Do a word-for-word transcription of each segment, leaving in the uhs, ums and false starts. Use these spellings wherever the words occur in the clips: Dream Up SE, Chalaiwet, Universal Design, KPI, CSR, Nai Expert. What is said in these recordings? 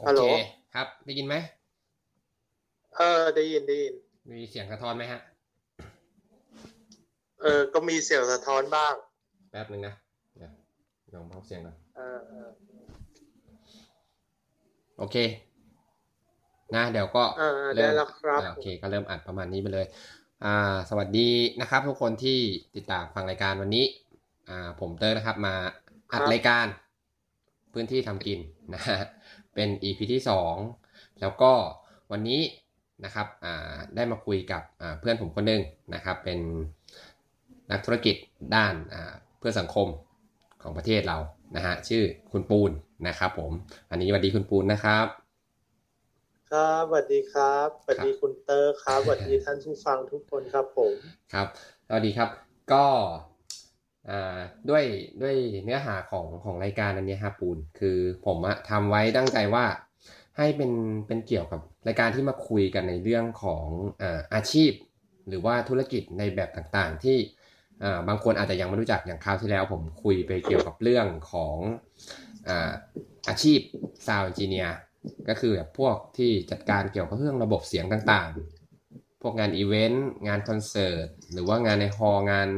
โอเคครับได้ยินไหมเออได้ยินได้ยินมีเสียงสะท้อนไหมฮะเออก็มีเสียงสะท้อนบ้างแป๊บนึงนะเดี๋ยวลองเบาเสียงก่อนเออเออโอเคนะเดี๋ยวก็เออได้แล้วครับโอเคก็เริ่มอัดประมาณนี้ไปเลยอ่าสวัสดีนะครับทุกคนที่ติดตามฟังรายการวันนี้อ่าผมเตอร์นะครับมาอัดรายการพื้นที่ทำกินนะฮะเป็น อี พี ที่สองแล้วก็วันนี้นะครับอ่าได้มาคุยกับอ่าเพื่อนผมคนนึงนะครับเป็นนักธุรกิจด้านอ่าเพื่อสังคมของประเทศเรานะฮะชื่อคุณปูนนะครับผมอันนี้สวัสดีคุณปูนนะครับครับสวัสดีครับสวัสดีคุณเตอร์ครับสวัสดีท่านผู้ฟังทุกคนครับผมครับสวัสดีครับก็อ่าด้วยด้วยเนื้อหาของของรายการอันนี้ฮะปูนคือผมอะทำไว้ตั้งใจว่าให้เป็นเป็นเกี่ยวกับรายการที่มาคุยกันในเรื่องของอ่าอาชีพหรือว่าธุรกิจในแบบต่างๆที่อ่าบางคนอาจจะยังไม่รู้จักอย่างคราวที่แล้วผมคุยไปเกี่ยวกับเรื่องของอ่าอาชีพซาวด์เอนจิเนียร์ก็คือแบบพวกที่จัดการเกี่ยวกับเรื่องระบบเสียงต่างๆพวกงานอีเวนต์งานคอนเสิร์ตหรือว่างานในฮอลล์งาน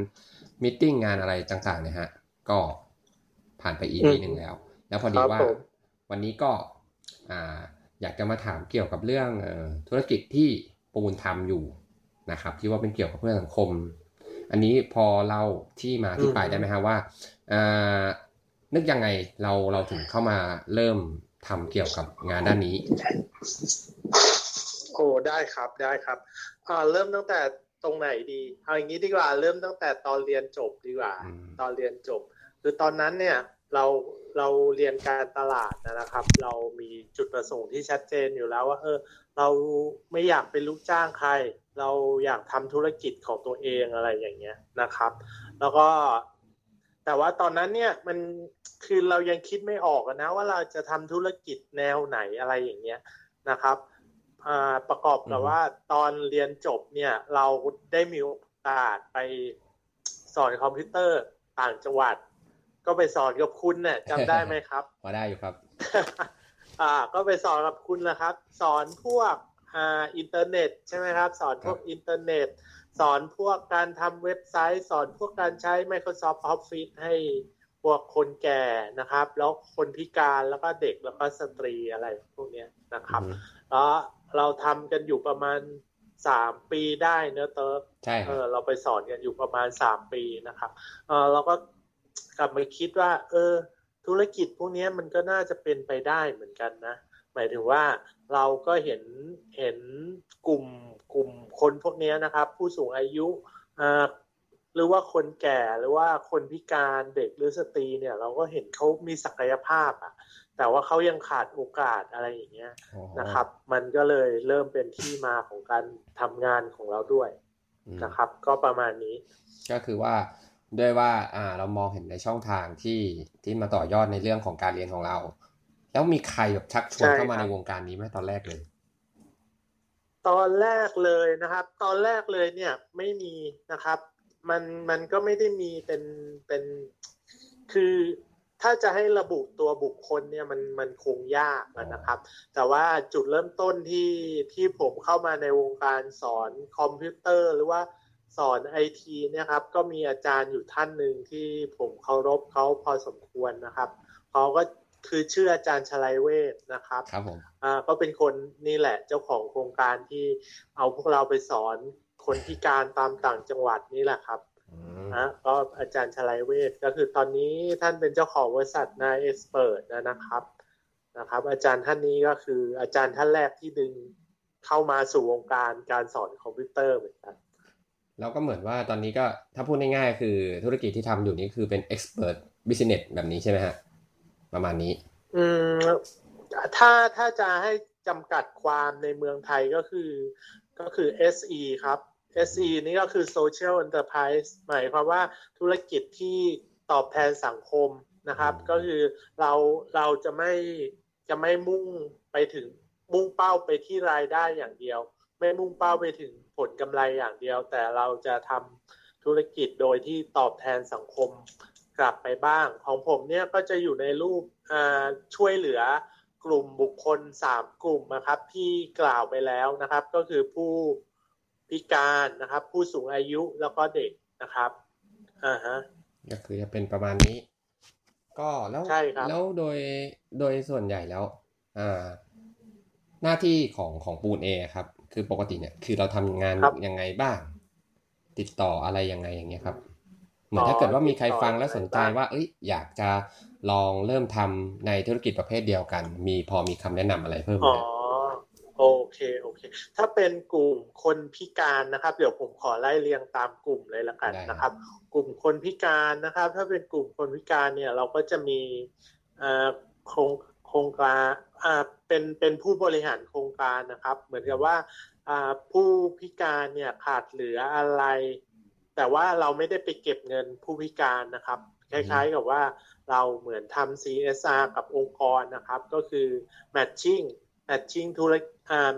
มีตติ้งงานอะไรต่างๆนะฮะก็ผ่านไปอีกนิดนึงแล้วแล้วพอดีว่าวันนี้ก็อ่าอยากจะมาถามเกี่ยวกับเรื่องเอ่อธุรกิจที่ปูนทำอยู่นะครับที่ว่าเป็นเกี่ยวกับเพื่อสังคมอันนี้พอเราที่มาที่ไปได้ไหมฮะว่าอ่านึกยังไงเราเราถึงเข้ามาเริ่มทำเกี่ยวกับงานด้านนี้โอ้ได้ครับได้ครับอ่าเริ่มตั้งแต่ตรงไหนดีเอาอย่างนี้ดีกว่าเริ่มตั้งแต่ตอนเรียนจบดีกว่าตอนเรียนจบคือตอนนั้นเนี่ยเราเราเรียนการตลาดนะครับเรามีจุดประสงค์ที่ชัดเจนอยู่แล้วว่าเออเราไม่อยากเป็นลูกจ้างใครเราอยากทำธุรกิจของตัวเองอะไรอย่างเงี้ยนะครับแล้วก็แต่ว่าตอนนั้นเนี่ยมันคือเรายังคิดไม่ออกนะว่าเราจะทำธุรกิจแนวไหนอะไรอย่างเงี้ยนะครับประกอบกับว่าตอนเรียนจบเนี่ยเราได้มีโอกาสไปสอนคอมพิวเตอร์ต่างจังหวัดก็ไปสอนกับคุณเนี่ยจำได้ไหมครับพอได้อยู่ครับอ่าก็ไปสอนกับคุณนะครับสอนพวกอ่าอินเทอร์เน็ตใช่ไหมครับสอนพวกอินเทอร์เน็ตสอนพวกการทำเว็บไซต์สอนพวกการใช้ Microsoft Office ให้พวกคนแก่นะครับแล้วคนพิการแล้วก็เด็กแล้วก็สตรีอะไรพวกนี้นะครับแล้วเราทำกันอยู่ประมาณสามปีได้เนอะเติร์กใช่เออเราไปสอนกันอยู่ประมาณสามปีนะครับเออเราก็กลับมาคิดว่าเออธุรกิจพวกนี้มันก็น่าจะเป็นไปได้เหมือนกันนะหมายถึงว่าเราก็เห็นเห็นกลุ่มกลุ่มคนพวกนี้นะครับผู้สูงอายุเออหรือว่าคนแก่หรือว่าคนพิการเด็กหรือสตรีเนี่ยเราก็เห็นเขามีศักยภาพอ่ะแต่ว่าเขายังขาดโอกาสอะไรอย่างเงี้ย uh-huh. นะครับมันก็เลยเริ่มเป็นที่มาของการทำงานของเราด้วยนะครับก็ประมาณนี้ก็คือว่าด้วยว่าอ่าเรามองเห็นในช่องทางที่ที่มาต่อยอดในเรื่องของการเรียนของเราแล้วมีใครแบบชักชวนเข้ามาในวงการนี้ไหมตอนแรกเลยตอนแรกเลยนะครับตอนแรกเลยเนี่ยไม่มีนะครับมันมันก็ไม่ได้มีเป็นเป็นคือถ้าจะให้ระบุตัวบุคคลเนี่ยมันมันคงยากนะครับแต่ว่าจุดเริ่มต้นที่ที่ผมเข้ามาในวงการสอนคอมพิวเตอร์หรือว่าสอน ไอ ที เนี่ยครับก็มีอาจารย์อยู่ท่านหนึ่งที่ผมเคารพเขาพอสมควรนะครับเขาก็คือชื่ออาจารย์ชลัยเวชนะครับครับผมอ่าก็เป็นคนนี่แหละเจ้าของโครงการที่เอาพวกเราไปสอนคนพิการตามต่างจังหวัดนี่แหละครับนะก็อาจารย์ชลัยเวชก็คือตอนนี้ท่านเป็นเจ้าของบริษัท Nai Expert นะครับนะครับอาจารย์ท่านนี้ก็คืออาจารย์ท่านแรกที่ดึงเข้ามาสู่วงการการสอนคอมพิวเตอร์เหมือนกันแล้วก็เหมือนว่าตอนนี้ก็ถ้าพูดง่ายๆคือธุรกิจที่ทำอยู่นี่คือเป็น Expert Business แบบนี้ใช่ไหมฮะประมาณนี้อืมถ้าถ้าจะให้จำกัดความในเมืองไทยก็คือก็คือ เอส อี ครับ เอส อี นี่ก็คือ Social Enterprise หมายความว่าธุรกิจที่ตอบแทนสังคมนะครับก็คือเราเราจะไม่จะไม่มุ่งไปถึงมุ่งเป้าไปที่รายได้อย่างเดียวไม่มุ่งเป้าไปถึงผลกำไรอย่างเดียวแต่เราจะทำธุรกิจโดยที่ตอบแทนสังคมกลับไปบ้างของผมเนี่ยก็จะอยู่ในรูปช่วยเหลือ กลุ่มบุคคลสามกลุ่มนะครับที่กล่าวไปแล้วนะครับก็คือผู้พิการนะครับผู้สูงอายุแล้วก็เด็กนะครับอ่าฮะก็คือจะเป็นประมาณนี้ก็แล้วแล้วโดยโดยส่วนใหญ่แล้วอ่าหน้าที่ของของปูนเอครับคือปกติเนี่ยคือเราทำงานยังไงบ้างติดต่ออะไรยังไงอย่างเงี้ยครับเหมือนถ้าเกิดว่ามีใครฟังแล้วสนใจว่าเอ้ยอยากจะลองเริ่มทำในธุรกิจประเภทเดียวกันมีพอมีคำแนะนำอะไรเพิ่มไหมอ๋อโอเคโอเคถ้าเป็นกลุ่มคนพิการนะครับเดี๋ยวผมขอไล่เรียงตามกลุ่มเลยละกันนะครับกลุ่มคนพิการนะครับถ้าเป็นกลุ่มคนพิการเนี่ยเราก็จะมีอ่าโครงโครงการอ่าเป็นเป็นผู้บริหารโครงการนะครับเหมือนกับว่าอ่าผู้พิการเนี่ยขาดเหลืออะไรแต่ว่าเราไม่ได้ไปเก็บเงินผู้พิการนะครับคล้ายๆกับว่าเราเหมือนทำ ซี เอส อาร์ กับองค์กรนะครับก็คือ matching matching ธุรกิจอ่า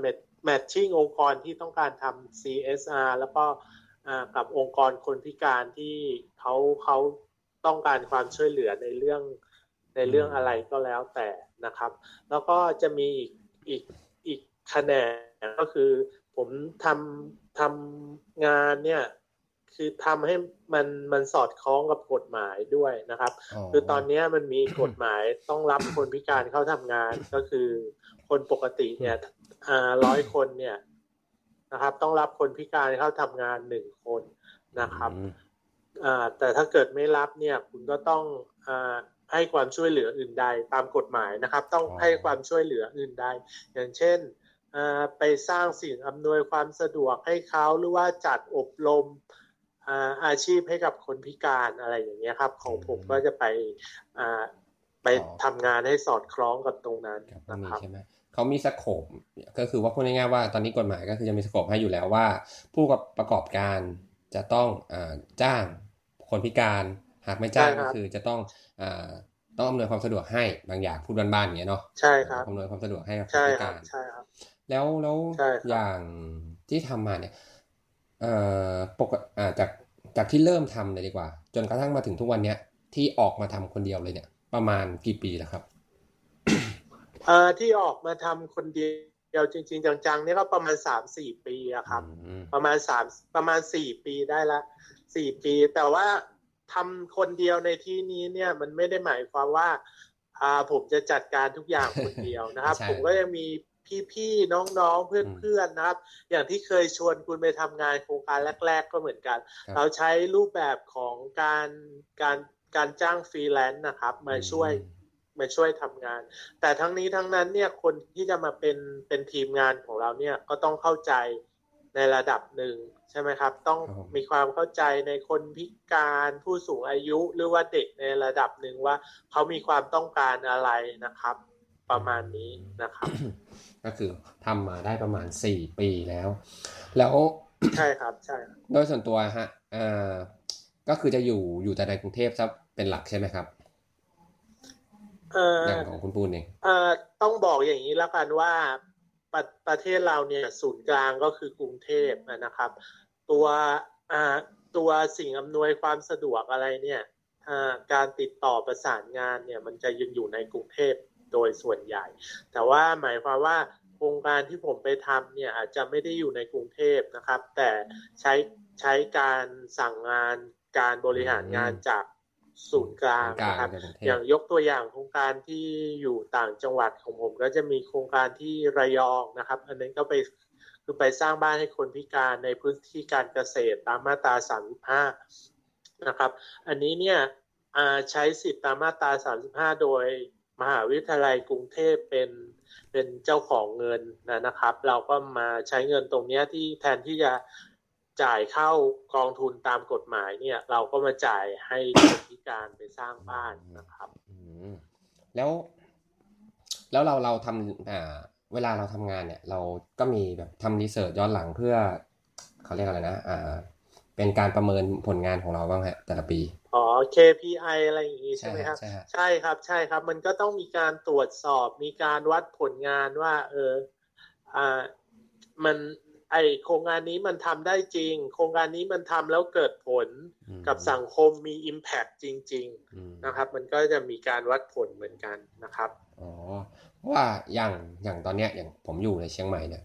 matching องค์กรที่ต้องการทำ ซี เอส อาร์ แล้วก็อ่ากับองค์กรคนพิการที่เขาเขาต้องการความช่วยเหลือในเรื่องในเรื่องอะไรก็แล้วแต่นะครับแล้วก็จะมีอีกอีกแขนงก็คือผมทำทำงานเนี่ยคือทำให้มันมันสอดคล้องกับกฎหมายด้วยนะครับคือตอนนี้มันมีกฎหมายต้องรับคนพิการเข้าทำงานก็คือคนปกติเนี่ยอ่าร้อยคนเนี่ยนะครับต้องรับคนพิการเข้าทำงานหนึ่งคนนะครับอ่าแต่ถ้าเกิดไม่รับเนี่ยคุณก็ต้องอ่าให้ความช่วยเหลืออื่นใดตามกฎหมายนะครับต้องให้ความช่วยเหลืออื่นใดอย่างเช่นไปสร้างสิ่งอำนวยความสะดวกให้เขาหรือว่าจัดอบรมอาชีพให้กับคนพิการอะไรอย่างเงี้ยครับของผมก็จะไปไปทำงานให้สอดคล้องกับตรงนั้นนะครับเขามีสโคปก็คือว่าพูดง่ายๆว่าตอนนี้กฎหมายก็คือจะมีสโคปให้อยู่แล้วว่าผู้ประกอบการจะต้องจ้างคนพิการหากไม่จ้างก็คือจะต้องอ่าต้องอำนวยความสะดวกให้บางอย่างพูดบ้านๆอย่างเงี้ยเนาะใช่ครับอำนวยความสะดวกให้กับผู้พิการใช่ครับแล้วแล้วอย่างที่ทำมาเนี่ยเอ่อปกอ่าจากจากที่เริ่มทำเลยดีกว่าจนกระทั่งมาถึงทุกวันเนี้ยที่ออกมาทำคนเดียวเลยเนี่ยประมาณกี่ปีแล้วครับเอ่อที่ออกมาทำคนเดียวจริงๆจังๆนี่ก็ประมาณ สามถึงสี่ ปีอะครับประมาณสามประมาณสี่ปีได้ละสี่ปีแต่ว่าทำคนเดียวในที่นี้เนี่ยมันไม่ได้หมายความว่าอ่าผมจะจัดการทุกอย่างคนเดียวนะครับ ผมก็ยังมีพี่ๆน้องๆเพื่อนๆนะครับอย่างที่เคยชวนคุณไปทำงานโครงการแรกๆก็เหมือนกัน เราใช้รูปแบบของการการการจ้างฟรีแลนซ์นะครับมาช่วยมาช่วยทำงานแต่ทั้งนี้ทั้งนั้นเนี่ยคนที่จะมาเป็นเป็นทีมงานของเราเนี่ยก็ต้องเข้าใจในระดับหนึ่งใช่ไหมครับต้องมีความเข้าใจในคนพิการผู้สูงอายุหรือว่าเด็กในระดับหนึ่งว่าเขามีความต้องการอะไรนะครับประมาณนี้นะครับ ก็คือทำมาได้ประมาณสี่ปีแล้วแล้วใช่ครับใช่โดยส่วนตัวฮะอ่าก็คือจะอยู่อยู่แต่ในกรุงเทพซะเป็นหลักใช่ไหมครับอย่างของคุณปูนเองอ่าต้องบอกอย่างนี้แล้วกันว่าป, ประเทศเราเนี่ยศูนย์กลางก็คือกรุงเทพนะครับตัวตัวสิ่งอำนวยความสะดวกอะไรเนี่ยการติดต่อประสานงานเนี่ยมันจะยังอยู่ในกรุงเทพโดยส่วนใหญ่แต่ว่าหมายความว่าโครงการที่ผมไปทำเนี่ยอาจจะไม่ได้อยู่ในกรุงเทพนะครับแต่ใช้ใช้การสั่งงานการบริหารงานจากศูนย์กลางนะครับอย่างยกตัวอย่างโครงการที่อยู่ต่างจังหวัดของผมก็จะมีโครงการที่ระยองนะครับอันนั้นก็ไปคือไปสร้างบ้านให้คนพิการในพื้นที่การเกษตรตามมาตราสามสิบห้านะครับอันนี้เนี่ยใช้สิทธิตามมาตราสามสิบห้าโดยมหาวิทยาลัยกรุงเทพเป็นเป็นเจ้าของเงินนะครับเราก็มาใช้เงินตรงนี้ที่แทนที่จะจ่ายเข้ากองทุนตามกฎหมายเนี่ยเราก็มาจ่ายให้คนพิการไปสร้างบ้านนะครับแล้วแล้วเราเราทำอ่าเวลาเราทำงานเนี่ยเราก็มีแบบทำรีเสิร์ชย้อนหลังเพื่อเขาเรียกอะไรนะอ่าเป็นการประเมินผลงานของเราบ้างฮะแต่ละปีอ๋อ เค พี ไอ อะไรอย่างงี้ใช่ไหมครับใช่ครับใช่ครับมันก็ต้องมีการตรวจสอบมีการวัดผลงานว่าเอออ่ามันไอโครงการนี้มันทำได้จริงโครงการนี้มันทำแล้วเกิดผลกับสังคมมี impact จริงๆนะครับมันก็จะมีการวัดผลเหมือนกันนะครับอ๋อ ว่าอย่างอย่างตอนเนี้ยอย่างผมอยู่ในเชียงใหม่เนี่ย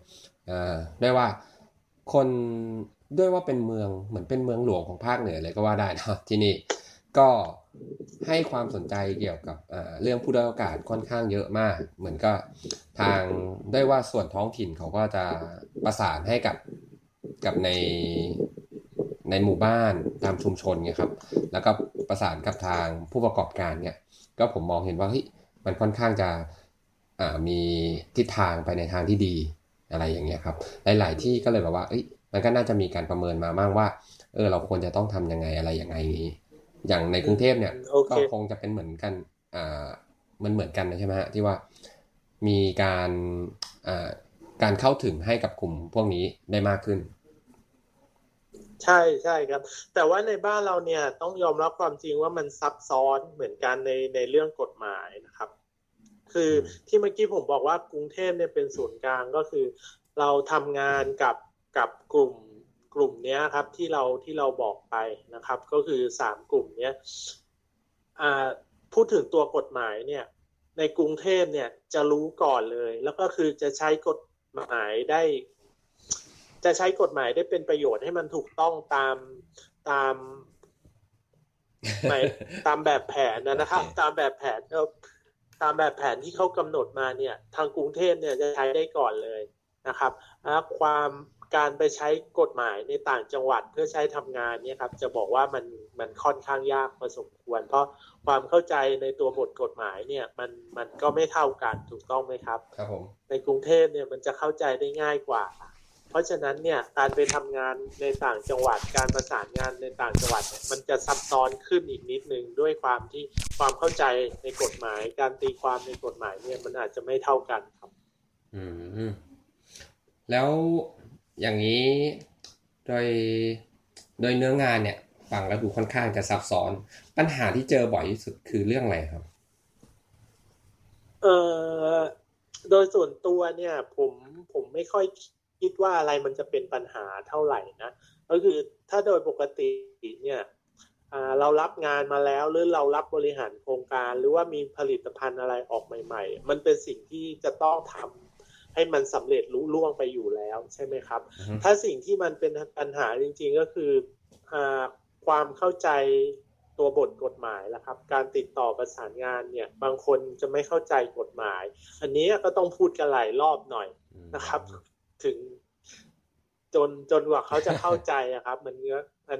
ได้ว่าคนด้วยว่าเป็นเมืองเหมือนเป็นเมืองหลวงของภาคเหนือเลยก็ว่าได้นะที่นี่ก็ให้ความสนใจเกี่ยวกับเรื่องผู้ด้อยโอกาสค่อนข้างเยอะมากเหมือนก็ทางได้ว่าส่วนท้องถิ่นเขาก็จะประสานให้กับกับในในหมู่บ้านตามชุมชนเนี่ยครับแล้วก็ประสานกับทางผู้ประกอบการเนี่ยก็ผมมองเห็นว่าเฮ้ยมันค่อนข้างจะมีทิศทางไปในทางที่ดีอะไรอย่างเงี้ยครับหลายๆที่ก็เลยแบบว่าเอ้ยมันก็น่าจะมีการประเมินมาบ้างว่าเออเราควรจะต้องทำยังไงอะไรยังไงนี้อย่างในกรุงเทพเนี่ย okay. ก็คงจะเป็นเหมือนกันอ่ามันเหมือนกันนะใช่ไหมฮะที่ว่ามีการอ่าการเข้าถึงให้กับกลุ่มพวกนี้ได้มากขึ้นใช่ใช่ครับแต่ว่าในบ้านเราเนี่ยต้องยอมรับความจริงว่ามันซับซ้อนเหมือนกันในในเรื่องกฎหมายนะครับคือที่เมื่อกี้ผมบอกว่ากรุงเทพเนี่ยเป็นศูนย์กลางก็คือเราทำงานกับกับกลุ่มกลุ่มเนี้ยครับที่เราที่เราบอกไปนะครับก็คือสามกลุ่มเนี้ยอ่าพูดถึงตัวกฎหมายเนี่ยในกรุงเทพเนี่ยจะรู้ก่อนเลยแล้วก็คือจะใช้กฎหมายได้จะใช้กฎหมายได้เป็นประโยชน์ให้มันถูกต้องตามตามหมายตามแบบแผนนะครับ okay. ตามแบบแผนตามแบบแผนที่เขากำหนดมาเนี่ยทางกรุงเทพเนี่ยจะใช้ได้ก่อนเลยนะครับแล้วความการไปใช้กฎหมายในต่างจังหวัดเพื่อใช้ทำงานเนี่ยครับจะบอกว่ามันมันค่อนข้างยากพอสมควรเพราะความเข้าใจในตัวบทกฎหมายเนี่ยมันมันก็ไม่เท่ากันถูกต้องไหมครับครับผมในกรุงเทพเนี่ยมันจะเข้าใจได้ง่ายกว่าเพราะฉะนั้นเนี่ยการไปทำงานในต่างจังหวัดการประสานงานในต่างจังหวัดเนี่ยมันจะซับซ้อนขึ้นอีกนิดนึงด้วยความที่ความเข้าใจในกฎหมายการตีความในกฎหมายเนี่ยมันอาจจะไม่เท่ากันครับอืมแล้วอย่างนี้โดยโดยเนื้องานเนี่ยฟังแล้วดูค่อนข้างจะซับซ้อนปัญหาที่เจอบ่อยที่สุดคือเรื่องอะไรครับเอ่อโดยส่วนตัวเนี่ยผมผมไม่ค่อยคิดว่าอะไรมันจะเป็นปัญหาเท่าไหร่นะก็คือถ้าโดยปกติเนี่ยเรารับงานมาแล้วหรือเรารับบริหารโครงการหรือว่ามีผลิตภัณฑ์อะไรออกใหม่ๆมันเป็นสิ่งที่จะต้องทำให้มันสำเร็จลุล่วงไปอยู่แล้วใช่ไหมครับ mm-hmm. ถ้าสิ่งที่มันเป็นปัญหาจริงๆก็คือความเข้าใจตัวบทกฎหมายแล้วครับการติดต่อประสานงานเนี่ยบางคนจะไม่เข้าใจกฎหมายอันนี้ก็ต้องพูดกันหลายรอบหน่อย mm-hmm. นะครับถึงจนจนกว่าเขาจะเข้าใจอะครับมันเนื้อมัน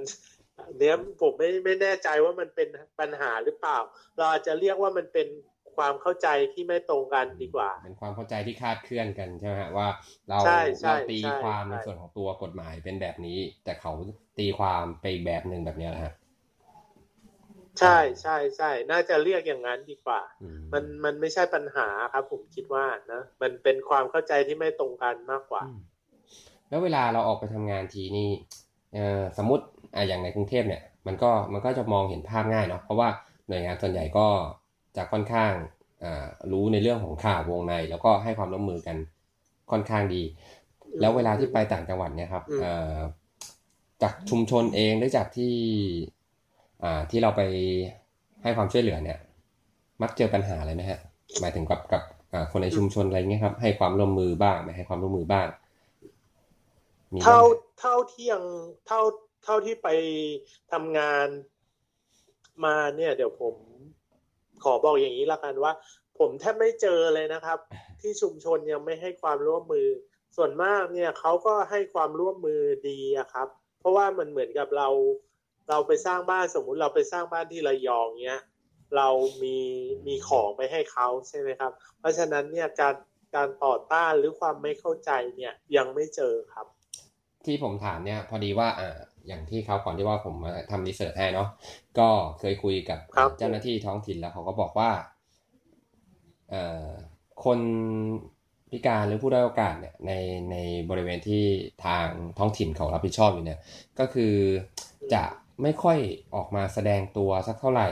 เนี้ยผมไม่ไม่แน่ใจว่ามันเป็นปัญหาหรือเปล่าเราอาจจะเรียกว่ามันเป็นความเข้าใจที่ไม่ตรงกันดีกว่าเป็นความเข้าใจที่คลาดเคลื่อนกันใช่ไหมฮะว่าเราเราตีความในส่วนของตัวกฎหมายเป็นแบบนี้แต่เขาตีความไปอีกแบบนึงแบบนี้แหละฮะใช่ใช่ใช่น่าจะเรียกอย่างนั้นดีกว่ามันมันไม่ใช่ปัญหาครับผมคิดว่านะมันเป็นความเข้าใจที่ไม่ตรงกันมากกว่าแล้วเวลาเราออกไปทำงานทีนี่สมมติอ่ะอย่างในกรุงเทพเนี่ยมันก็มันก็จะมองเห็นภาพง่ายเนาะเพราะว่าหน่วยงานส่วนใหญ่ก็จะค่อนข้างอ่ารู้ในเรื่องของข่าววงในแล้วก็ให้ความร่วมมือกันค่อนข้างดีแล้วเวลาที่ไปต่างจังหวัดเนี่ยครับจากชุมชนเองหรือจากที่อ่าที่เราไปให้ความช่วยเหลือเนี่ยมักเจอปัญหาอะไรไหมฮะหมายถึงกับกับอ่าคนในชุมชนอะไรเงี้ยครับให้ความร่วมมือบ้างไม่ให้ความร่วมมือบ้างเท่าเท่าที่ยังเท่าเท่าที่ไปทำงานมาเนี่ยเดี๋ยวผมขอบอกอย่างนี้ละกันว่าผมแทบไม่เจอเลยนะครับที่ชุมชนยังไม่ให้ความร่วมมือส่วนมากเนี่ยเขาก็ให้ความร่วมมือดีอะครับเพราะว่ามันเหมือนกับเราเราไปสร้างบ้านสมมุติเราไปสร้างบ้านที่ระยองเนี้ยเรามีมีของไปให้เขาใช่ไหมครับเพราะฉะนั้นเนี่ยการการต่อต้านหรือความไม่เข้าใจเนี่ยยังไม่เจอครับที่ผมถามเนี่ยพอดีว่าอ่าอย่างที่เขาก่อนที่ว่าผมมาทำรีเสิร์ชให้เนาะก็เคยคุยกับเจ้าหน้าที่ท้องถิ่นแล้วเขาก็บอกว่าเอ่อคนพิการหรือผู้ด้อยโอกาสเนี่ยในในบริเวณที่ทางท้องถิ่นเขารับผิดชอบอยู่เนี่ยก็คือจะไม่ค่อยออกมาแสดงตัวสักเท่าไหร่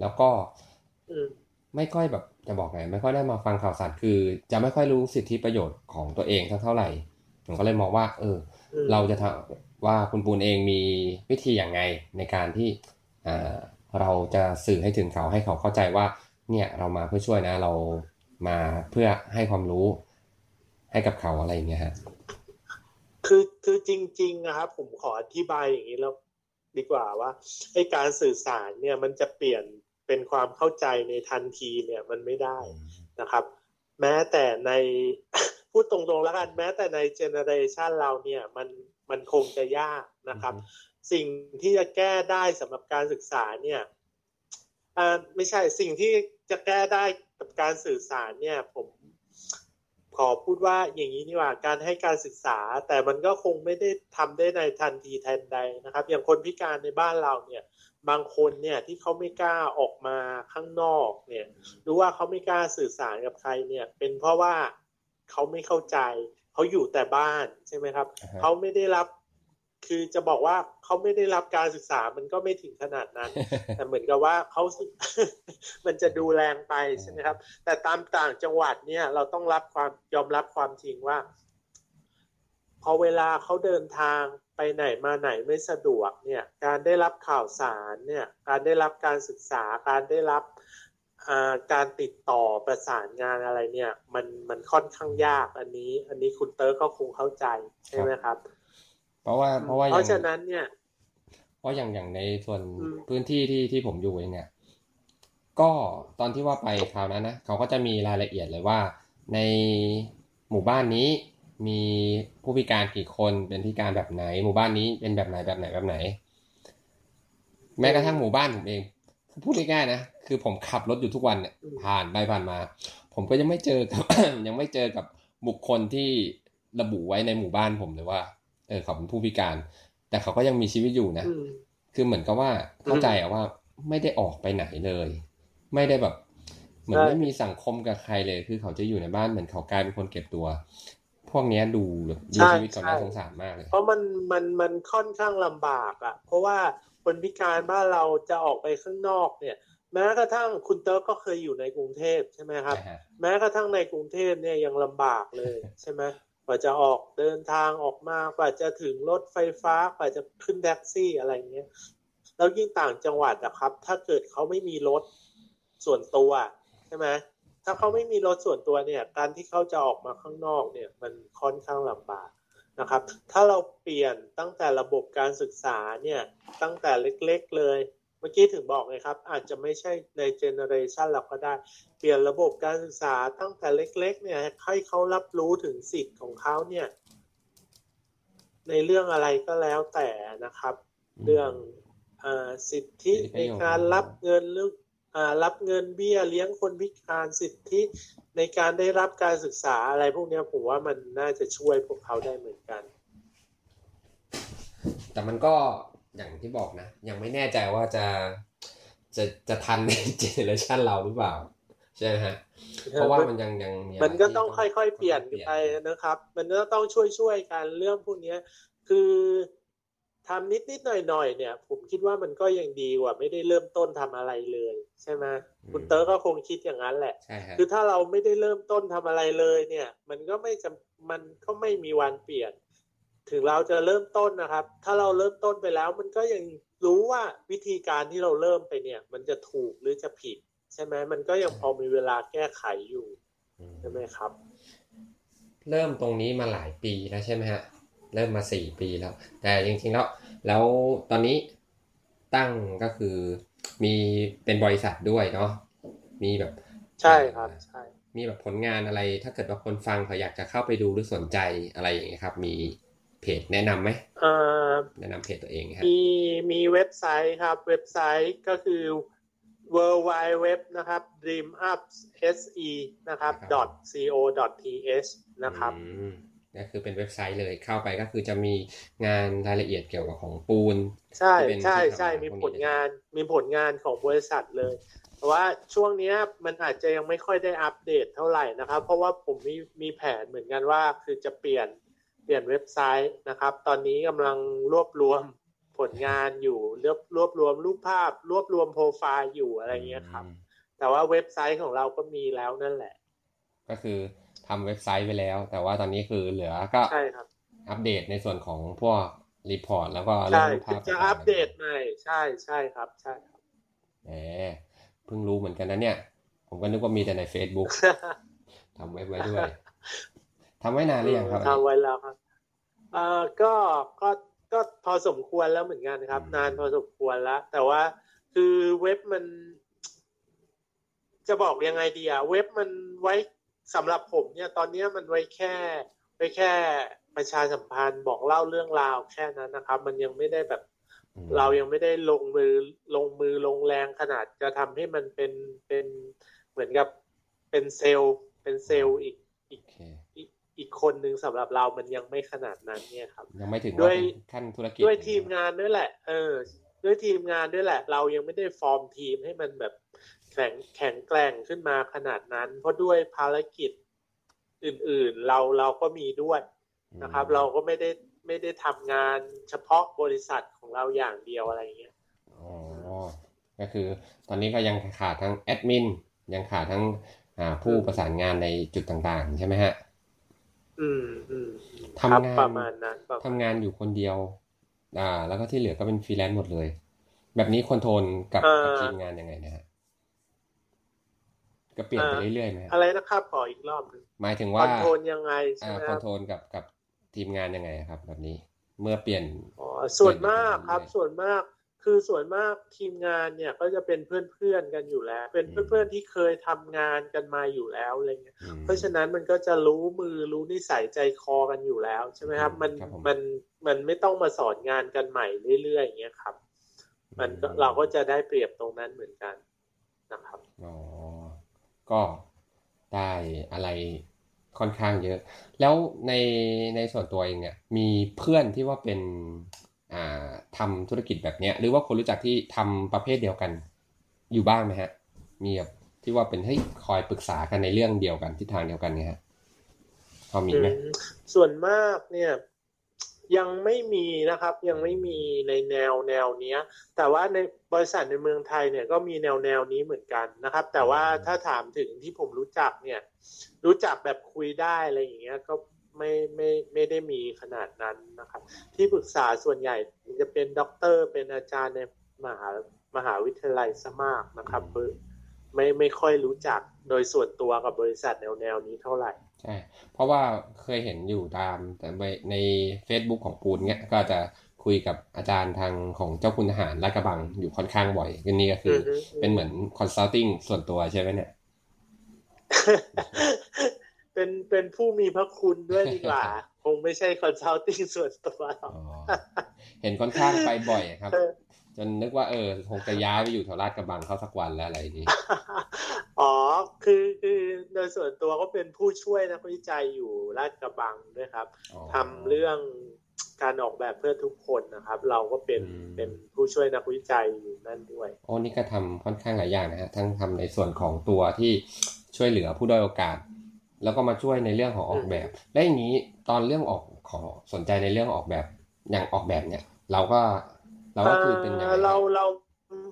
แล้วก็ไม่ค่อยแบบจะบอกไงไม่ค่อยได้มาฟังข่าวสารคือจะไม่ค่อยรู้สิทธิประโยชน์ของตัวเองสักเท่าไหร่ผมก็เลยมองว่าเออเราจะทำว่าคุณปูนเองมีวิธีอย่างไงในการที่เราจะสื่อให้ถึงเขาให้เขาเข้าใจว่าเนี่ยเรามาเพื่อช่วยนะเรา มาเพื่อให้ความรู้ให้กับเขาอะไรอย่างเงี้ยฮะคือคือจริงๆนะครับผมขออธิบายอย่างนี้แล้วดีกว่าว่าไอ้การสื่อสารเนี่ยมันจะเปลี่ยนเป็นความเข้าใจในทันทีเนี่ยมันไม่ได้นะครับแม้แต่ในพูดตรงๆแล้วกันแม้แต่ในเจเนอเรชันเราเนี่ยมันมันคงจะยากนะครับสิ่งที่จะแก้ได้สำหรับการศึกษาเนี่ยอ่าไม่ใช่สิ่งที่จะแก้ได้กับการสื่อสารเนี่ยผมขอพูดว่าอย่างนี้ดีกว่าการให้การศึกษาแต่มันก็คงไม่ได้ทำได้ในทันทีทันใดนะครับอย่างคนพิการในบ้านเราเนี่ยบางคนเนี่ยที่เขาไม่กล้าออกมาข้างนอกเนี่ยหรือว่าเขาไม่กล้าสื่อสารกับใครเนี่ยเป็นเพราะว่าเขาไม่เข้าใจเขาอยู่แต่บ้านใช่ไหมครับ uh-huh. เขาไม่ได้รับคือจะบอกว่าเขาไม่ได้รับการศึกษามันก็ไม่ถึงขนาดนั้น แต่เหมือนกับว่าเขา มันจะดูแรงไป ใช่ไหมครับแต่ตามต่างจังหวัดเนี่ยเราต้องรับความยอมรับความจริงว่าพอเวลาเขาเดินทางไปไหนมาไหนไม่สะดวกเนี่ยการได้รับข่าวสารเนี่ยการได้รับการศึกษาการได้รับการติดต่อประสานงานอะไรเนี่ยมันมันค่อนข้างยากอันนี้อันนี้คุณเตอร์ก็คงเข้าใจใช่ไหมครับเพราะว่าเพราะว่าเพราะฉะนั้นเนี่ยเพราะอย่างอย่างในส่วนพื้นที่ที่ที่ผมอยู่เองเนี่ยก็ตอนที่ว่าไปคราวนั้นนะเขาก็จะมีรายละเอียดเลยว่าในหมู่บ้านนี้มีผู้พิการกี่คนเป็นพิการแบบไหนหมู่บ้านนี้เป็นแบบไหนแบบไหนแบบไหนแม้กระทั่งหมู่บ้านผมเองพูดง่ายๆนะคือผมขับรถอยู่ทุกวันเนี่ยผ่านไปผ่านมาผมก็ยังไม่เจอ ยังไม่เจอกับบุคคลที่ระบุไว้ในหมู่บ้านผมเลยว่าเออเขาเป็นผู้พิการแต่เขาก็ยังมีชีวิตอยู่นะคือเหมือนกับว่าเข้าใจอะว่าไม่ได้ออกไปไหนเลยไม่ได้แบบเหมือนไม่มีสังคมกับใครเลยคือเขาจะอยู่ในบ้านเหมือนเขากลายเป็นคนเก็บตัวพวกนี้ดูแบบดูชีวิตเขาน่าสงสารมากเลยเพราะมันมันมันค่อนข้างลำบากอ่ะเพราะว่าคนพิการบ้านเราจะออกไปข้างนอกเนี่ยแม้กระทั่งคุณเติร์กก็เคยอยู่ในกรุงเทพใช่ไหมครับแม้กระทั่งในกรุงเทพเนี่ยยังลำบากเลยใช่ไหมกว่าจะออกเดินทางออกมากว่าจะถึงรถไฟฟ้ากว่าจะขึ้นแท็กซี่อะไรเงี้ยแล้วยิ่งต่างจังหวัดอะครับถ้าเกิดเขาไม่มีรถส่วนตัวใช่ไหมถ้าเขาไม่มีรถส่วนตัวเนี่ยการที่เขาจะออกมาข้างนอกเนี่ยมันค่อนข้างลำบากนะครับถ้าเราเปลี่ยนตั้งแต่ระบบการศึกษาเนี่ยตั้งแต่เล็กๆเลยเมื่อกี้ถึงบอกไงครับอาจจะไม่ใช่ในเจเนอเรชันเราก็ได้เปลี่ยนระบบการศึกษาตั้งแต่เล็กๆเนี่ยให้เขารับรู้ถึงสิทธิ์ของเขาเนี่ยในเรื่องอะไรก็แล้วแต่นะครับเรื่องอ่าสิทธิในการรับเงินหรือรับเงินเบี้ยเลี้ยงคนพิการสิทธิในการได้รับการศึกษาอะไรพวกนี้ผมว่ามันน่าจะช่วยพวกเขาได้เหมือนกันแต่มันก็อย่างที่บอกนะยังไม่แน่ใจว่าจะจะจะทันในเจเนอเรชันเราหรือเปล่าใช่ไหมฮะเพราะว่ามันยังยังมันก็ต้องค่อยๆเปลี่ยนไปนะครับมันก็ต้องช่วยๆกันเรื่องพวกนี้คือทำนิดๆหน่อยๆเนี่ยผมคิดว่ามันก็ยังดีกว่าไม่ได้เริ่มต้นทำอะไรเลยใช่ไหมคุณเต๋อก็คงคิดอย่างนั้นแหละคือถ้าเราไม่ได้เริ่มต้นทำอะไรเลยเนี่ยมันก็ไม่จะมันก็ไม่มีวันเปลี่ยนถึงเราจะเริ่มต้นนะครับถ้าเราเริ่มต้นไปแล้วมันก็ยังรู้ว่าวิธีการที่เราเริ่มไปเนี่ยมันจะถูกหรือจะผิดใช่ไหมมันก็ยังพอมีเวลาแก้ไขอยู่ใช่ไหมครับเริ่มตรงนี้มาหลายปีแล้วใช่ไหมฮะเริ่มมาสี่ปีแล้วแต่จริงๆแล้วแล้วตอนนี้ตั้งก็คือมีเป็นบริษัทด้วยเนาะมีแบบใช่ครับใช่มีแบบผลงานอะไรถ้าเกิดว่าคนฟังเขาอยากจะเข้าไปดูหรือสนใจอะไรอย่างเงี้ยครับมีเพจแนะนำไหมเอ่อแนะนำเพจตัวเองครับมีมีเว็บไซต์ครับเว็บไซต์ก็คือ worldwideweb นะครับ Dream Up เอส อี นะครับ .co.th นะครับก็คือเป็นเว็บไซต์เลยเข้าไปก็คือจะมีงานรายละเอียดเกี่ยวกับของปูนใช่ใช่ใช่มีผลงานมีผลงานของบริษัทเลยแต่ว่าช่วงนี้มันอาจจะยังไม่ค่อยได้อัปเดตเท่าไหร่นะครับเพราะว่าผมมีมีแผนเหมือนกันว่าคือจะเปลี่ยนเปลี่ยนเว็บไซต์นะครับตอนนี้กำลังรวบรวมผลงานอยู่รวบรวบรวมรูปภาพรวบรวมโปรไฟล์อยู่อะไรเงี้ยครับแต่ว่าเว็บไซต์ของเราก็มีแล้วนั่นแหละก็คือทำเว็บไซต์ไปแล้วแต่ว่าตอนนี้คือเหลือก็อัปเดตในส่วนของพวกรีพอร์ตแล้วก็เรื่องภาพจะอัปเดตใหม่ใช่ใช่ครับใช่ครับแหมเพิ่งรู้เหมือนกันนะเนี่ยผมก็นึกว่ามีแต่ใน Facebook ทำเว็บไว้ด้วยทำไว้นานหรือยังครับทำไว้แล้วครับเอ่อก็ก็ก็พอสมควรแล้วเหมือนกันครับนานพอสมควรแล้วแต่ว่าคือเว็บมันจะบอกยังไงดีอ่ะเว็บมันไว้สำหรับผมเนี่ยตอนนี้มันไว้แค่ไว้แค่ประชาสัมพันธ์บอกเล่าเรื่องราวแค่นั้นนะครับมันยังไม่ได้แบบเรายังไม่ได้ลงมือลงมือลงแรงขนาดจะทำให้มันเป็นเป็นเหมือนกับเป็นเซลล์เป็นเซลล์อีกอีกอีกคนนึงสำหรับเรามันยังไม่ขนาดนั้นเนี่ยครับยังไม่ถึงด้วยขั้นธุรกิจด้วยทีมงานด้วยแหละเออด้วยทีมงานด้วยแหละเรายังไม่ได้ฟอร์มทีมให้มันแบบแข็งแข็งแกร่งขึ้นมาขนาดนั้นเพราะด้วยภารกิจอื่นๆเราเราก็มีด้วยนะครับเราก็ไม่ได้ไม่ได้ทำงานเฉพาะบริษัทของเราอย่างเดียวอะไรเงี้ยอ๋อก็คือตอนนี้ก็ยังขาดทั้งแอดมินยังขาดทั้งผู้ประสานงานในจุดต่างๆใช่ไหมฮะอืมอืมทำงานประมาณนั้นทำงานอยู่คนเดียวอ่าแล้วก็ที่เหลือก็เป็นฟรีแลนซ์หมดเลยแบบนี้คอนโทรลกับทีมงานยังไงนะฮะก็เปลี่ยนไปเรื่อยๆมั้ยอะไรนะครับขออีกรอบนึงหมายถึงว่าคอนโทรลยังไงใช่มั้ยคอนโทรลกับกับทีมงานยังไงครับแบบนี้เมื่อเปลี่ยนอ๋อส่วนมากครับส่วนมากคือส่วนมากทีมงานเนี่ยก็จะเป็นเพื่อนๆกันอยู่แล้วเป็นเพื่อนๆที่เคยทำงานกันมาอยู่แล้วอะไรเงี้ยเพราะฉะนั้นมันก็จะรู้มือรู้นิสัยใจคอกันอยู่แล้วใช่ไหมครับมันมันมันไม่ต้องมาสอนงานกันใหม่เรื่อยๆอย่างเงี้ยครับมันเราก็จะได้เปรียบตรงนั้นเหมือนกันนะครับอ๋อก็ได้อะไรค่อนข้างเยอะแล้วในในส่วนตัวเองเนี่ยมีเพื่อนที่ว่าเป็นอ่าทำธุรกิจแบบเนี้ยหรือว่าคนรู้จักที่ทำประเภทเดียวกันอยู่บ้างไหมฮะมีแบบที่ว่าเป็นให้คอยปรึกษากันในเรื่องเดียวกันทิศทางเดียวกันเนี่ยฮะพอมีไหมส่วนมากเนี่ยยังไม่มีนะครับยังไม่มีในแนวแนวเนี้ยแต่ว่าในบริษัทในเมืองไทยเนี่ยก็มีแนวแนวนี้เหมือนกันนะครับแต่ว่าถ้าถามถึงที่ผมรู้จักเนี่ยรู้จักแบบคุยได้อะไรอย่างเงี้ยก็ไม่ไม่ไม่ได้มีขนาดนั้นนะครับที่ปรึกษาส่วนใหญ่จะเป็นด็อกเตอร์เป็นอาจารย์ในมหามหาวิทยาลัยซะมากนะครับไม่ไม่ค่อยรู้จักโดยส่วนตัวกับบริษัทแนวแนวนี้เท่าไหร่ใช่เพราะว่าเคยเห็นอยู่ตามแต่ใน Facebook ของปูนเงี้ยก็จะคุยกับอาจารย์ทางของเจ้าคุณทหารลาดกระบังอยู่ค่อนข้างบ่อยก็นี่ก็คือเป็นเหมือนคอนซัลติ้งส่วนตัวใช่ไหมเนี่ย เป็นเป็นผู้มีพระคุณด้วยดีกว่า คงไม่ใช่คอนซัลติ้งส่วนตัวหรอก เห็นค่อนข้างไปบ่อยครับจนนึกว่าเออคงจะย้ายไปอยู่แถวลาดกระบังเข้าสักวันแล้วอะไรนี้อ๋อคือคือโดยส่วนตัวก็เป็นผู้ช่วยนักวิจัยอยู่ลาดกระบังด้วยครับทำเรื่องการออกแบบเพื่อทุกคนนะครับเราก็เป็นเป็นผู้ช่วยนักวิจัยอยู่นั่นด้วยโอ้นี่ก็ทำค่อนข้างหลายอย่างนะฮะทั้งทำในส่วนของตัวที่ช่วยเหลือผู้ด้อยโอกาสแล้วก็มาช่วยในเรื่องของออกแบบและอย่างนี้ตอนเรื่องออกขอสนใจในเรื่องออกแบบอย่างออกแบบเนี่ยเราก็เราก็คือเป็นอย่างไรเราเรา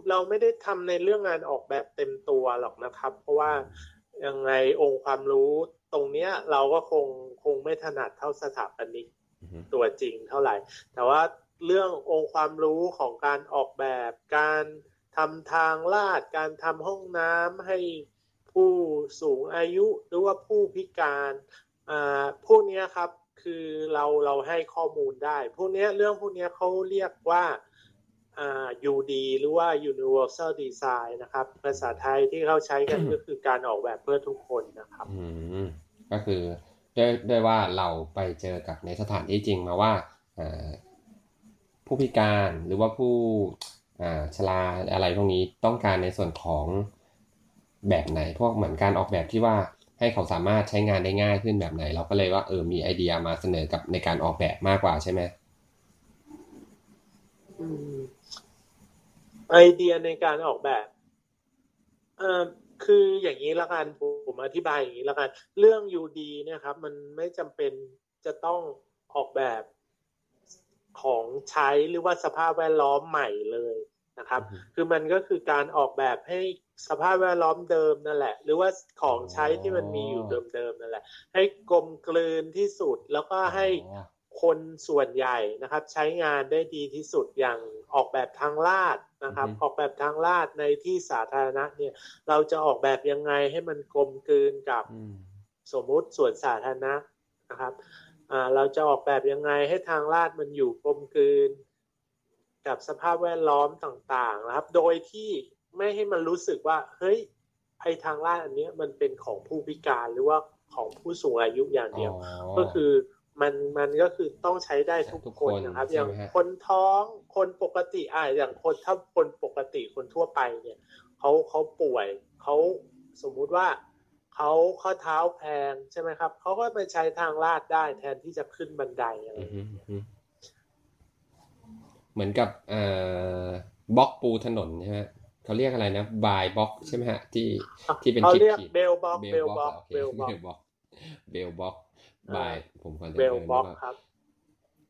เราไม่ได้ทำในเรื่องงานออกแบบเต็มตัวหรอกนะครับเพราะว่ายังไงองค์ความรู้ตรงเนี้ยเราก็คงคงไม่ถนัดเท่าสถาปนิกตัวจริงเท่าไหร่แต่ว่าเรื่ององค์ความรู้ของการออกแบบการทำทางลาดการทำห้องน้ำให้ผู้สูงอายุหรือว่าผู้พิการอ่าพวกนี้ครับคือเราเราให้ข้อมูลได้พวกนี้เรื่องพวกนี้เขาเรียกว่าอ่า ยู ดี หรือว่า Universal Design นะครับภาษาไทยที่เขาใช้กัน ก็คือการออกแบบเพื่อทุกคนนะครับอืมก็คือด้วยด้วยว่าเราไปเจอกับในสถานที่จริงมาว่าอ่าผู้พิการหรือว่าผู้อ่าชราอะไรพวกนี้ต้องการในส่วนของแบบไหนพวกเหมือนการออกแบบที่ว่าให้เขาสามารถใช้งานได้ง่ายขึ้นแบบไหนเราก็เลยว่าเออมีไอเดียมาเสนอกับในการออกแบบมากกว่าใช่ไหมอืมไอเดียในการออกแบบเอ่อคืออย่างนี้ละกันผมอธิบายอย่างนี้ละกันเรื่อง ยู ดี เนี่ยครับมันไม่จำเป็นจะต้องออกแบบของใช้หรือว่าสภาพแวดล้อมใหม่เลยนะครับ mm-hmm. คือมันก็คือการออกแบบให้สภาพแวดล้อมเดิมนั่นแหละหรือว่าของใช้ที่มันมีอยู่เดิมๆนั่นแหละให้กลมกลืนที่สุดแล้วก็ให้คนส่วนใหญ่นะครับใช้งานได้ดีที่สุดอย่างออกแบบทางลาดนะครับ mm-hmm. ออกแบบทางลาดในที่สาธารณะเนี่ยเราจะออกแบบยังไงให้มันกลมกลืนกับ mm-hmm. สมมุติสวนสาธารณะนะครับเราจะออกแบบยังไงให้ทางลาดมันอยู่กลมกลืนกับสภาพแวดล้อมต่างๆนะครับโดยที่ไม่ให้มันรู้สึกว่าเฮ้ยไอ้ทางลาดอันนี้มันเป็นของผู้พิการหรือว่าของผู้สูงอายุอย่างเดียวก็คือมันมันก็คือต้องใช้ได้ทุกคนนะครับอย่างคนท้องคนปกติอ่ะอย่างคนถ้าคนปกติคนทั่วไปเนี่ยเขาเขาป่วยเขาสมมุติว่าเขาข้อเท้าแพงใช่ไหมครับเขาก็ไปใช้ทางลาดได้แทนที่จะขึ้นบันไดอะไรเหมือนกับบล็อกปูถนนใช่ไหมเขาเรียกอะไรนะบายบล็อกใช่ไหมฮะที่ที่เป็นเขาเรียกเบลบล็อกเบลบล็อกเบลบล็อกเบลบล็อกบายผมขอเบลบล็อกครับ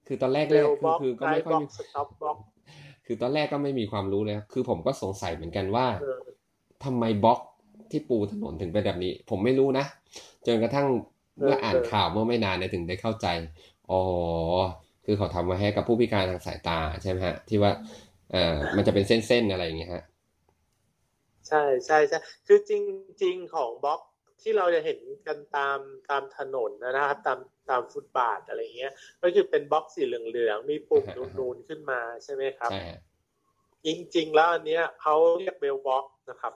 คือตอนแรกแรกคือก็ไม่ค่อยมีคือตอนแรกก็ไม่มีความรู้เลยคือผมก็สงสัยเหมือนกันว่าทำไมบล็อกที่ปูถนนถึงเป็นแบบนี้ผมไม่รู้นะจนกระทั่งเมื่ออ่านข่าวเมื่อไม่นานเนี่ยถึงได้เข้าใจอ๋อคือเขาทำมาให้กับผู้พิการทางสายตาใช่ไหมฮะที่ว่าเอ่อมันจะเป็นเส้นๆอะไรอย่างเงี้ยฮะใช่ใช่ใช่คือจริงๆของบล็อกที่เราจะเห็นกันตามตามถนนนะครับตามตามฟุตบาทอะไรเงี้ยก็คือเป็นบล็อกสีเหลืองๆมีปุ่มนูนๆขึ้นมาใช่ไหมครับจริงๆแล้วอันเนี้ยเขาเรียกเบลบล็อกนะครับ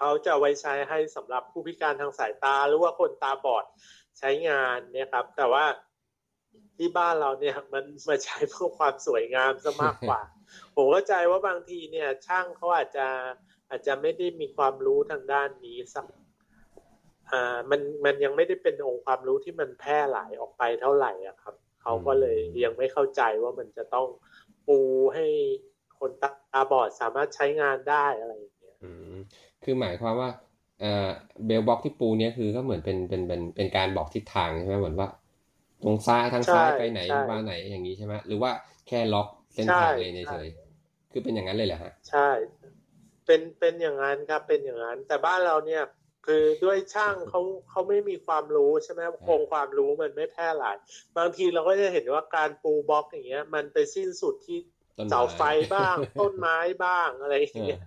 เขาจะไว้ใช้ให้สำหรับผู้พิการทางสายตาหรือว่าคนตาบอดใช้งานเนี่ยครับแต่ว่าที่บ้านเราเนี่ยมันมาใช้เพื่อความสวยงามซะมากกว่า ผมเข้าใจว่าบางทีเนี่ยช่างเขาอาจจะอาจจะไม่ได้มีความรู้ทางด้านนี้สักอ่ามันมันยังไม่ได้เป็นองค์ความรู้ที่มันแพร่หลายออกไปเท่าไหร่อะครับ mm-hmm. เขาก็เลยยังไม่เข้าใจว่ามันจะต้องปูให้คนตาบอดสามารถใช้งานได้อะไรอย่างเงี้ย mm-hmm.คือหมายความว่าเอ่อเบลบล็อกที่ปูเนี่ยคือก็เหมือนเป็นเป็นเป็นเป็นการบอกทิศทางใช่ไหมเหมือนว่าตรงซ้ายทางซ้ายไปไหนมาไหนอย่างนี้ใช่ไหมหรือว่าแค่ล็อกเส้นทางเลยเฉยๆคือเป็นอย่างนั้นเลยเหรอฮะใช่เป็นเป็นอย่างนั้นครับเป็นอย่างนั้นแต่บ้านเราเนี่ยคือด้วยช่างเขาเขาไม่มีความรู้ใช่ไหมองค์ความรู้มันไม่แพร่หลายบางทีเราก็จะเห็นว่าการปูบล็อกอย่างเงี้ยมันไปสิ้นสุดที่เสาไฟบ้างต้นไม้บ้างอะไรอย่างเงี้ย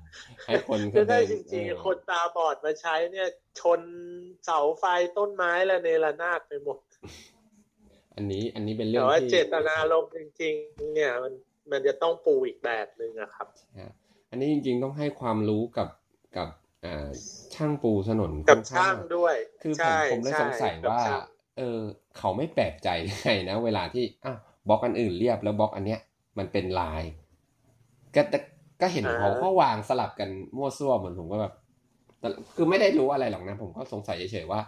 ให้คนก็ได้จริงๆคนตาบอดมาใช้เนี่ยชนเสาไฟต้นไม้ละเนระนาดไปหมดอันนี้อันนี้เป็นเรื่องที่แต่ว่าเจตนาลงจริงๆเนี่ยมันมันจะต้องปูอีกแบบนึงนะครับอันนี้จริงๆต้องให้ความรู้กับกับอ่าช่างปูถนนกับช่างด้วยคือผมผมเลยสงสัยว่าเออเขาไม่แปลกใจไงนะเวลาที่อ้าวบล็อกอันอื่นเรียบแล้วบล็อกอันเนี้ยมันเป็นลายก็ก็เห็นเขาก็วางสลับกันมั่วซั่วเหมือนผมก็แบบคือไม่ได้รู้อะไรหรอกนะผมก็สงสัยเฉยๆว่า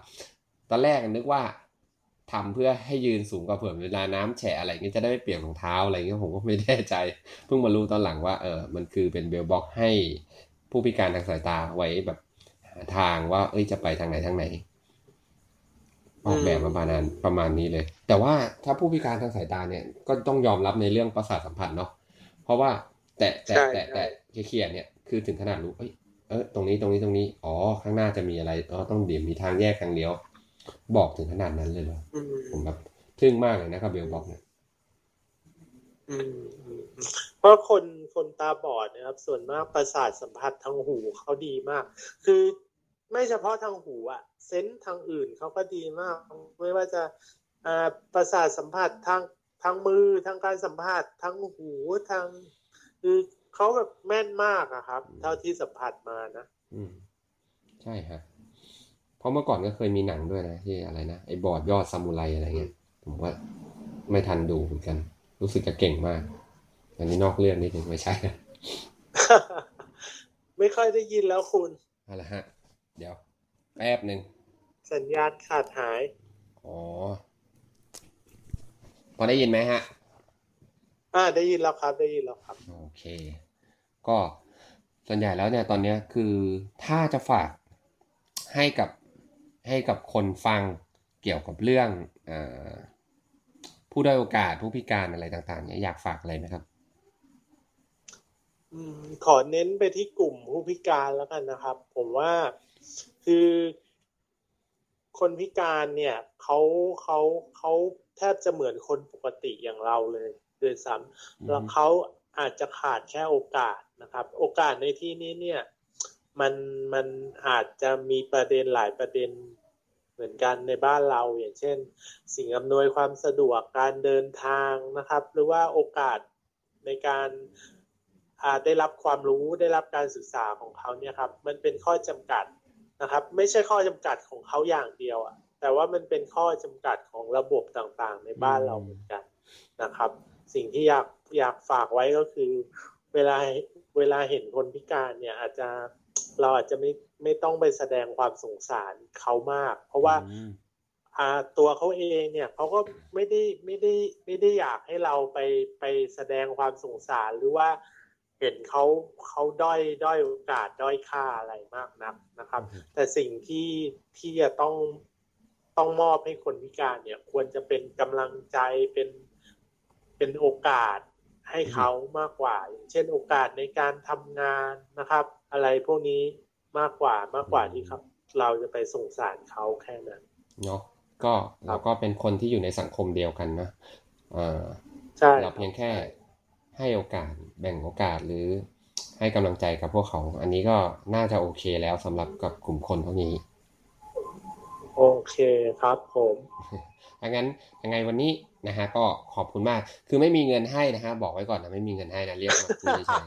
ตอนแรกนึกว่าทำเพื่อให้ยืนสูงกว่าเผื่อเวลาน้ำแฉะอะไรเงี้ยจะได้ไม่เปียกรองเท้าอะไรเงี้ยผมก็ไม่แน่ใจเพิ่งมารู้ตอนหลังว่าเออมันคือเป็นเบลบล็อกให้ผู้พิการทางสายตาไว้แบบทางว่าเอ้ยจะไปทางไหนทางไหนออกแบบประมาณนั้นประมาณนี้เลยแต่ว่าถ้าผู้พิการทางสายตาเนี่ยก็ต้องยอมรับในเรื่องประสาทสัมผัสเนาะเพราะว่าแต่แต่แต่แต่เขียนเนี่ยคือถึงขนาดรู้เอ้ยเออตรงนี้ตรงนี้ตรงนี้อ๋อข้างหน้าจะมีอะไรอ๋อต้องเดี๋ยวมีทางแยกทางเลี้ยวบอกถึงขนาดนั้นเลยเหรอผมแบบทึ่งมากเลยนะครับเบลบล็อกเนี่ยเพราะคนคนตาบอดนะครับส่วนมากประสาทสัมผัสทางหูเขาดีมากคือไม่เฉพาะทางหูอะเซนส์ทางอื่นเขาก็ดีมากไม่ว่าจะประสาทสัมผัสทางทางมือทางการสัมผัสทางหูทางคือเขาแบบแม่นมากอะครับเท่าที่สัมผัสมานะอืมใช่ครับเพราะเมื่อก่อนก็เคยมีหนังด้วยนะที่อะไรนะไอ้บอดยอดซามูไรอะไรเงี้ยผมว่าไม่ทันดูเหมือนกันรู้สึกจะเก่งมากอันนี้นอกเรื่องนิดนึงไม่ใช่ ไม่ค่อยได้ยินแล้วคุณอะไรฮะเดี๋ยวแป๊บนึงสัญญาณขาดหายอ๋อพอได้ยินไหมฮะอ่าได้ยินแล้วครับได้ยินแล้วครับโอเคก็ส่วนใหญ่แล้วเนี่ยตอนนี้คือถ้าจะฝากให้กับให้กับคนฟังเกี่ยวกับเรื่องอ่าผู้ด้อยโอกาสผู้พิการอะไรต่างๆเนี่ยอยากฝากอะไรไหมครับอืมขอเน้นไปที่กลุ่มผู้พิการแล้วกันนะครับผมว่าคือคนพิการเนี่ยเขาเขาเขาแทบจะเหมือนคนปกติอย่างเราเลยโดยซ้ำแล้วเขาอาจจะขาดแค่โอกาสนะครับโอกาสในที่นี้เนี่ยมันมันอาจจะมีประเด็นหลายประเด็น เหมือนกันในบ้านเราอย่างเช่นสิ่งอำนวยความสะดวกการเดินทางนะครับหรือว่าโอกาสในการได้รับความรู้ได้รับการศึกษาของเขาเนี่ยครับมันเป็นข้อจำกัดนะครับไม่ใช่ข้อจำกัดของเขาอย่างเดียวอะแต่ว่ามันเป็นข้อจำกัดของระบบต่างๆในบ้านเราเหมือนกันนะครับสิ่งที่อยากอยากฝากไว้ก็คือเวลาเวลาเห็นคนพิการเนี่ยอาจจะเราอาจจะไม่ไม่ต้องไปแสดงความสงสารเขามากเพราะว่าตัวเขาเองเนี่ยเขาก็ไม่ได้ไม่ได้ไม่ได้อยากให้เราไปไปแสดงความสงสารหรือว่าเห็นเขาเขาด้อยด้อยโอกาสด้อยค่าอะไรมากนักนะครับ mm-hmm. แต่สิ่งที่ที่จะต้องต้องมอบให้คนพิการเนี่ยควรจะเป็นกำลังใจเป็นเป็นโอกาสให้เขามากกว่าอย่างเช่นโอกาสในการทำงานนะครับอะไรพวกนี้มากกว่ามากกว่าที่เราจะไปส่งสารเขาแค่นั้นเนาะก็เราก็เป็นคนที่อยู่ในสังคมเดียวกันนะอ่าใช่เราเพียงแค่ให้โอกาสแบ่งโอกาสหรือให้กำลังใจกับพวกเขาอันนี้ก็น่าจะโอเคแล้วสำหรับกับกลุ่มคนพวกนี้โอเคครับผมถ้างั้นยังไงวันนี้นะฮะก็ขอบคุณมากคือไม่มีเงินให้นะฮะบอกไว้ก่อนนะไม่มีเงินให้นะเรียกมาคุยใช่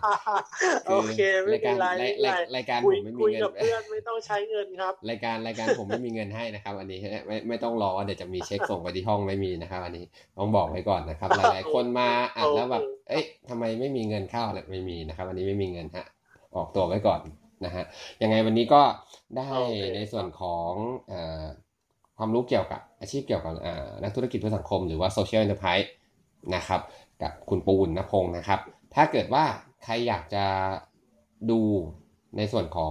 โอเคไม่เป็นไรรายการผมไม่มีเงินคุยกับเพื่อนไม่ต้องใช้เงินครับรายการรายการผมไม่มีเงินให้นะครับอันนี้ไม่ไม่ต้องรอเดี๋ยวจะมีเช็คส่งไปที่ห้องไม่มีนะครับอันนี้ต้องบอกไว้ก่อนนะครับหลายๆคนมาอ่านแล้วแบบเอ๊ะทำไมไม่มีเงินเข้าเนี่ยไม่มีนะครับอันนี้ไม่มีเงินฮะออกตัวไว้ก่อนนะฮะยังไงวันนี้ก็ได้ในส่วนของเอ่อความรู้เกี่ยวกับอาชีพเกี่ยวกับนักธุรกิจเพื่อสังคมหรือว่าโซเชียลเอ็นเตอร์ไพรส์นะครับกับคุณปูนณพงศ์นะครับถ้าเกิดว่าใครอยากจะดูในส่วนของ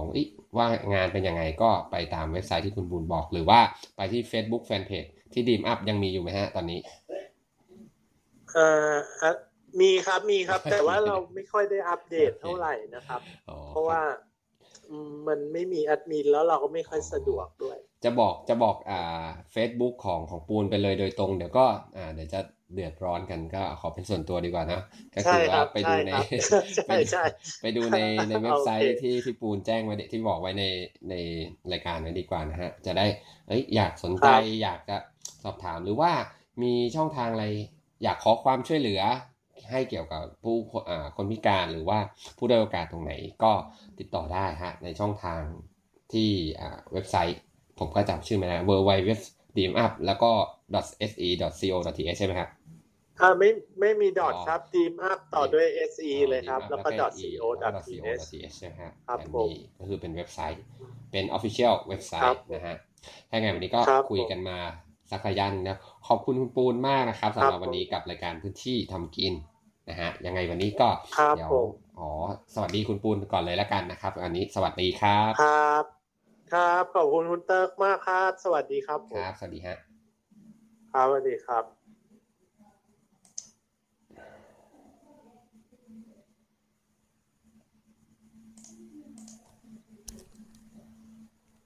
ว่างานเป็นยังไงก็ไปตามเว็บไซต์ที่คุณปูนบอกหรือว่าไปที่ Facebook Fanpage ที่ Dream Up ยังมีอยู่ไหมฮะตอนนี้เอ่อมีครับมีครับ แต่ว่าเราไม่ค่อยได้อัปเดต เท่าไหร่นะครับ เพราะว่ามันไม่มีแอดมินแล้วเราก็ไม่ค่อยสะดวกด้วยจะบอกจะบอกอ่า Facebook ของของปูนไปเลยโดยตรงเดี๋ยวก็อ่าเดี๋ยวจะเดือดร้อนกันก็ขอเป็นส่วนตัวดีกว่านะก็คือว่าไปดูในไปดูในในเว็บไซต์ที่ที่ปูนแจ้งไว้ที่บอกไว้ในในรายการไว้ดีกว่านะฮะจะได้เอ้ยอยากสนใจอยากจะสอบถามหรือว่ามีช่องทางอะไรอยากขอความช่วยเหลือให้เกี่ยวกับผู้อ่าคนพิการหรือว่าผู้ด้อยโอกาสตรงไหนก็ติดต่อได้ฮะในช่องทางที่อ่าเว็บไซต์ผมก็จำชื่อมาแล้ว ดับเบิลยู ดับเบิลยู ดับเบิลยู ดอท ดี อี เอ็ม อัพ แล้วก็ ดอท เอส อี ดอท ซี โอ ดอท ที เอช ใช่ไหมครับอ่าไม่ไม่มี dot ครับ dreamup ต่อด้วย se เลยครับแล้วก็ .co.th ใช่ไหมครับครับผมก็คือเป็นเว็บไซต์เป็น official เว็บไซต์นะฮะถ้าไงวันนี้ก็คุยกันมาสักระยะนึงนะขอบคุณคุณปูนมากนะครับสำหรับวันนี้กับรายการพื้นที่ทำกินนะฮะยังไงวันนี้ก็เดี๋ยวอ๋อสวัสดีคุณปูนก่อนเลยละกันนะครับวันนี้สวัสดีครับครับครับขอบคุณคุณเติร์กมากครับสวัสดีครับครับสวัสดีฮะครับสวัสดีครับ